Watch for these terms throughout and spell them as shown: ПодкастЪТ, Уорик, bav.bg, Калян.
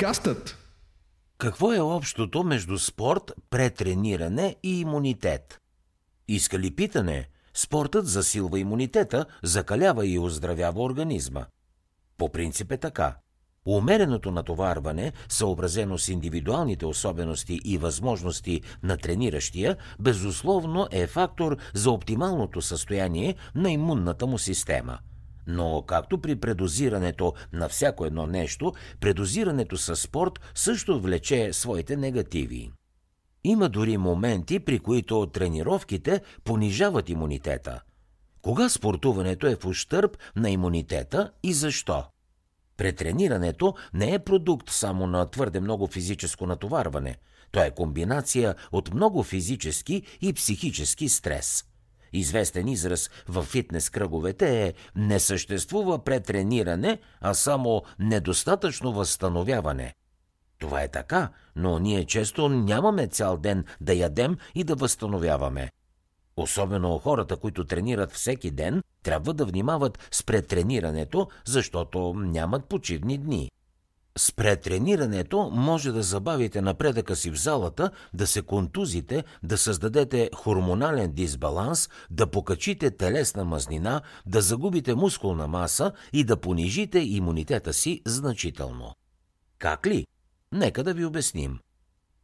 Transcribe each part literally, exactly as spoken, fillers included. Подкастът. Какво е общото между спорт, претрениране и имунитет? Иска ли питане? Спортът засилва имунитета, закалява и оздравява организма. По принцип е така. Умереното натоварване, съобразено с индивидуалните особености и възможности на трениращия, безусловно е фактор за оптималното състояние на имунната му система. Но както при предозирането на всяко едно нещо, предозирането със спорт също влече своите негативи. Има дори моменти, при които тренировките понижават имунитета. Кога спортуването е в ущърб на имунитета и защо? Претренирането не е продукт само на твърде много физическо натоварване. То е комбинация от много физически и психически стрес. Известен израз във фитнес кръговете е «не съществува претрениране, а само недостатъчно възстановяване». Това е така, но ние често нямаме цял ден да ядем и да възстановяваме. Особено хората, които тренират всеки ден, трябва да внимават с претренирането, защото нямат почивни дни. С претренирането може да забавите напредъка си в залата, да се контузите, да създадете хормонален дисбаланс, да покачите телесна мазнина, да загубите мускулна маса и да понижите имунитета си значително. Как ли? Нека да ви обясним.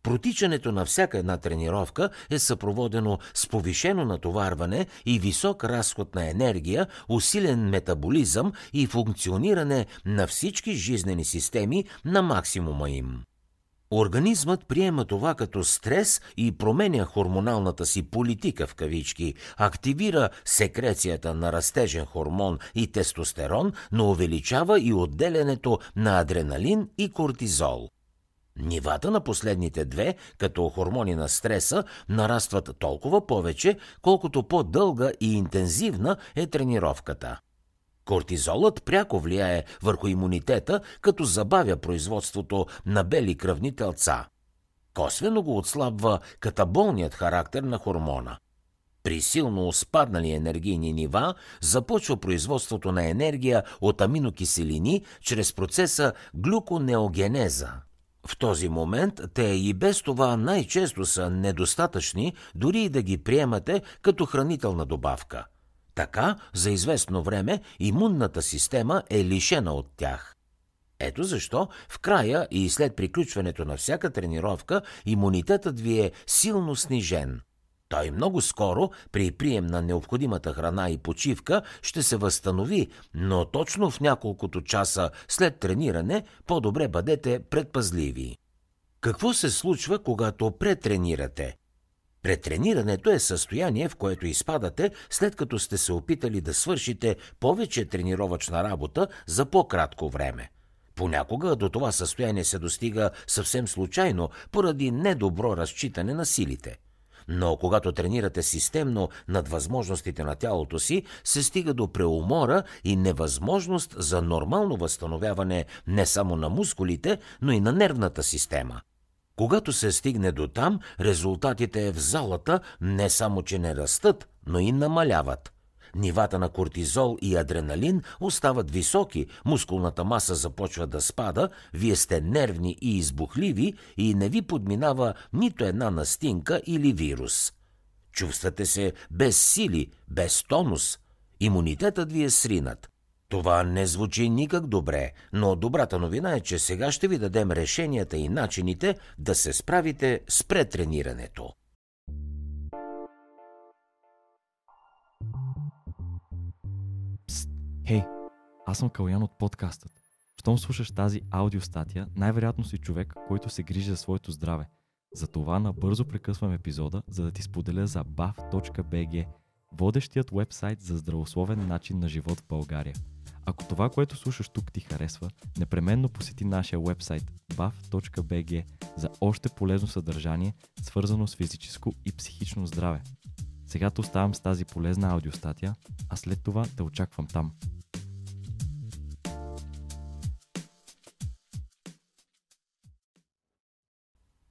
Протичането на всяка една тренировка е съпроводено с повишено натоварване и висок разход на енергия, усилен метаболизъм и функциониране на всички жизнени системи на максимума им. Организмът приема това като стрес и променя хормоналната си политика в кавички, активира секрецията на растежен хормон и тестостерон, но увеличава и отделянето на адреналин и кортизол. Нивата на последните две, като хормони на стреса, нарастват толкова повече, колкото по-дълга и интензивна е тренировката. Кортизолът пряко влияе върху имунитета, като забавя производството на бели кръвни телца. Косвено го отслабва катаболният характер на хормона. При силно спаднали енергийни нива започва производството на енергия от аминокиселини чрез процеса глюконеогенеза. В този момент те и без това най-често са недостатъчни, дори и да ги приемате като хранителна добавка. Така, за известно време, имунната система е лишена от тях. Ето защо, в края и след приключването на всяка тренировка, имунитетът ви е силно снижен. Той много скоро, при прием на необходимата храна и почивка, ще се възстанови, но точно в няколкото часа след трениране по-добре бъдете предпазливи. Какво се случва, когато претренирате? Претренирането е състояние, в което изпадате, след като сте се опитали да свършите повече тренировъчна работа за по-кратко време. Понякога до това състояние се достига съвсем случайно, поради недобро разчитане на силите. Но когато тренирате системно над възможностите на тялото си, се стига до преумора и невъзможност за нормално възстановяване не само на мускулите, но и на нервната система. Когато се стигне до там, резултатите в залата не само че не растат, но и намаляват. Нивата на кортизол и адреналин остават високи, мускулната маса започва да спада, вие сте нервни и избухливи и не ви подминава нито една настинка или вирус. Чувствате се без сили, без тонус. Имунитетът ви е сринат. Това не звучи никак добре, но добрата новина е, че сега ще ви дадем решенията и начините да се справите с претренирането. Хей, hey, аз съм Калян от подкастът. Щом слушаш тази аудиостатия, най-вероятно си човек, който се грижи за своето здраве. Затова набързо прекъсвам епизода, за да ти споделя за бав точка би джи, водещият уебсайт за здравословен начин на живот в България. Ако това, което слушаш тук, ти харесва, непременно посети нашия уебсайт бав точка би джи за още полезно съдържание, свързано с физическо и психично здраве. Сега те оставам с тази полезна аудиостатия, а след това те очаквам там.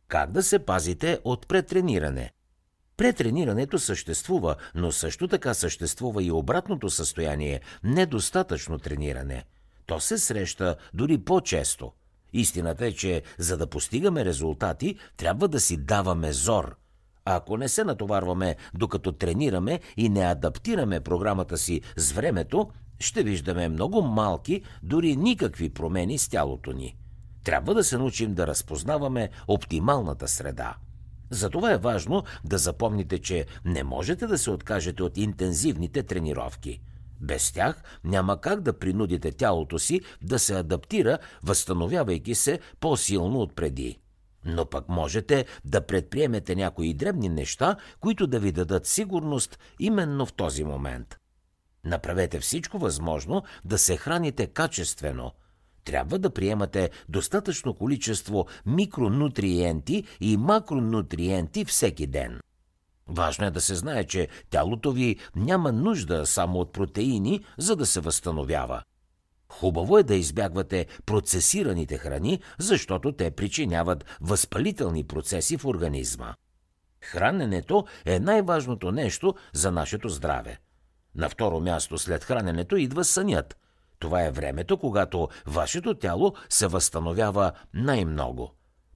Как да се пазите от претрениране? Претренирането съществува, но също така съществува и обратното състояние – недостатъчно трениране. То се среща дори по-често. Истината е, че за да постигаме резултати, трябва да си даваме зор. А ако не се натоварваме, докато тренираме и не адаптираме програмата си с времето, ще виждаме много малки, дори никакви промени с тялото ни. Трябва да се научим да разпознаваме оптималната среда. Затова е важно да запомните, че не можете да се откажете от интензивните тренировки. Без тях няма как да принудите тялото си да се адаптира, възстановявайки се по-силно от преди. Но пък можете да предприемете някои дребни неща, които да ви дадат сигурност именно в този момент. Направете всичко възможно да се храните качествено. Трябва да приемате достатъчно количество микронутриенти и макронутриенти всеки ден. Важно е да се знае, че тялото ви няма нужда само от протеини, за да се възстановява. Хубаво е да избягвате процесираните храни, защото те причиняват възпалителни процеси в организма. Храненето е най-важното нещо за нашето здраве. На второ място след храненето идва сънят. Това е времето, когато вашето тяло се възстановява най-много.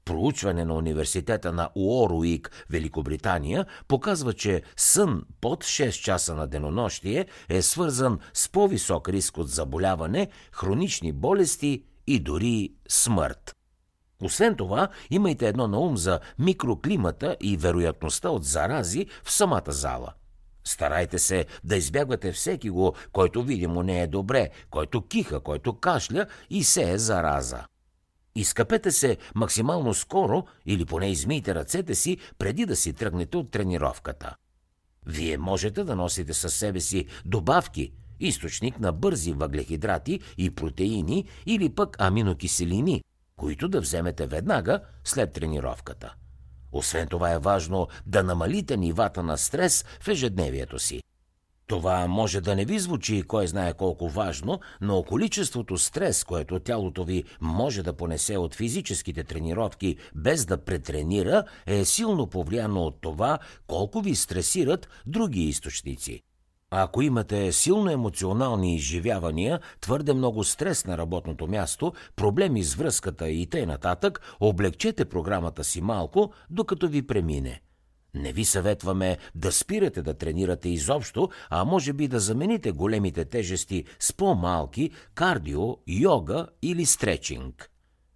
Проучване на университета на Уорик, Великобритания, показва, че сън под шест часа на денонощие е свързан с по-висок риск от заболяване, хронични болести и дори смърт. Освен това, имайте едно на ум за микроклимата и вероятността от зарази в самата зала. Старайте се да избягвате всекиго, който видимо не е добре, който киха, който кашля и се е зараза. Изкъпете се максимално скоро или поне измийте ръцете си преди да си тръгнете от тренировката. Вие можете да носите със себе си добавки, източник на бързи въглехидрати и протеини или пък аминокиселини, които да вземете веднага след тренировката. Освен това е важно да намалите нивата на стрес в ежедневието си. Това може да не ви звучи кой знае колко важно, но количеството стрес, което тялото ви може да понесе от физическите тренировки без да претренира, е силно повлияно от това колко ви стресират други източници. А ако имате силно емоционални изживявания, твърде много стрес на работното място, проблеми с връзката и т.н., облегчете програмата си малко, докато ви премине. Не ви съветваме да спирате да тренирате изобщо, а може би да замените големите тежести с по-малки кардио, йога или стречинг.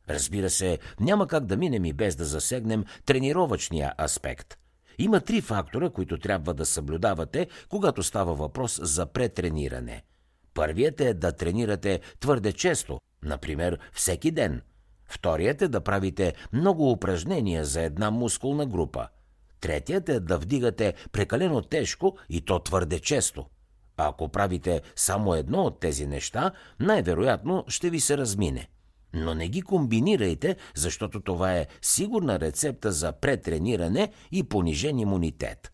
Разбира се, няма как да минем и без да засегнем тренировъчния аспект. Има три фактора, които трябва да съблюдавате, когато става въпрос за претрениране. Първият е да тренирате твърде често, например всеки ден. Вторият е да правите много упражнения за една мускулна група. Третият е да вдигате прекалено тежко и то твърде често. А ако правите само едно от тези неща, най-вероятно ще ви се размине. Но не ги комбинирайте, защото това е сигурна рецепта за претрениране и понижен имунитет.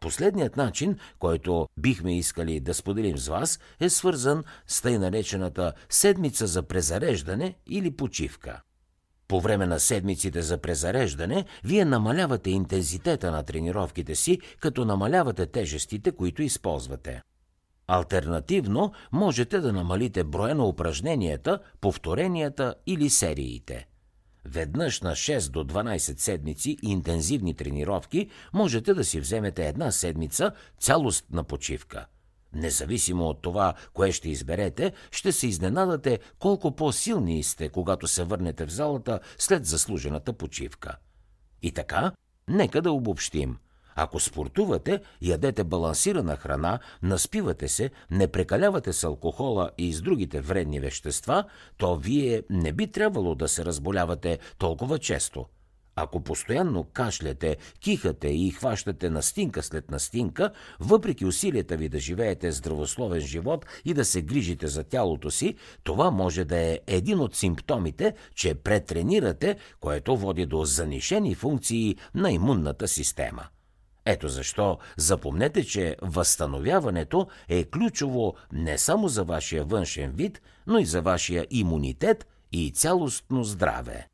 Последният начин, който бихме искали да споделим с вас, е свързан с тъй наречената седмица за презареждане или почивка. По време на седмиците за презареждане, вие намалявате интензитета на тренировките си, като намалявате тежестите, които използвате. Алтернативно, можете да намалите броя на упражненията, повторенията или сериите. Веднъж на шест до дванадесет седмици интензивни тренировки можете да си вземете една седмица цялостна почивка. Независимо от това, кое ще изберете, ще се изненадате колко по-силни сте, когато се върнете в залата след заслужената почивка. И така, нека да обобщим. Ако спортувате, ядете балансирана храна, наспивате се, не прекалявате с алкохола и с другите вредни вещества, то вие не би трябвало да се разболявате толкова често. Ако постоянно кашляте, кихате и хващате настинка след настинка, въпреки усилията ви да живеете здравословен живот и да се грижите за тялото си, това може да е един от симптомите, че претренирате, което води до занижени функции на имунната система. Ето защо запомнете, че възстановяването е ключово не само за вашия външен вид, но и за вашия имунитет и цялостно здраве.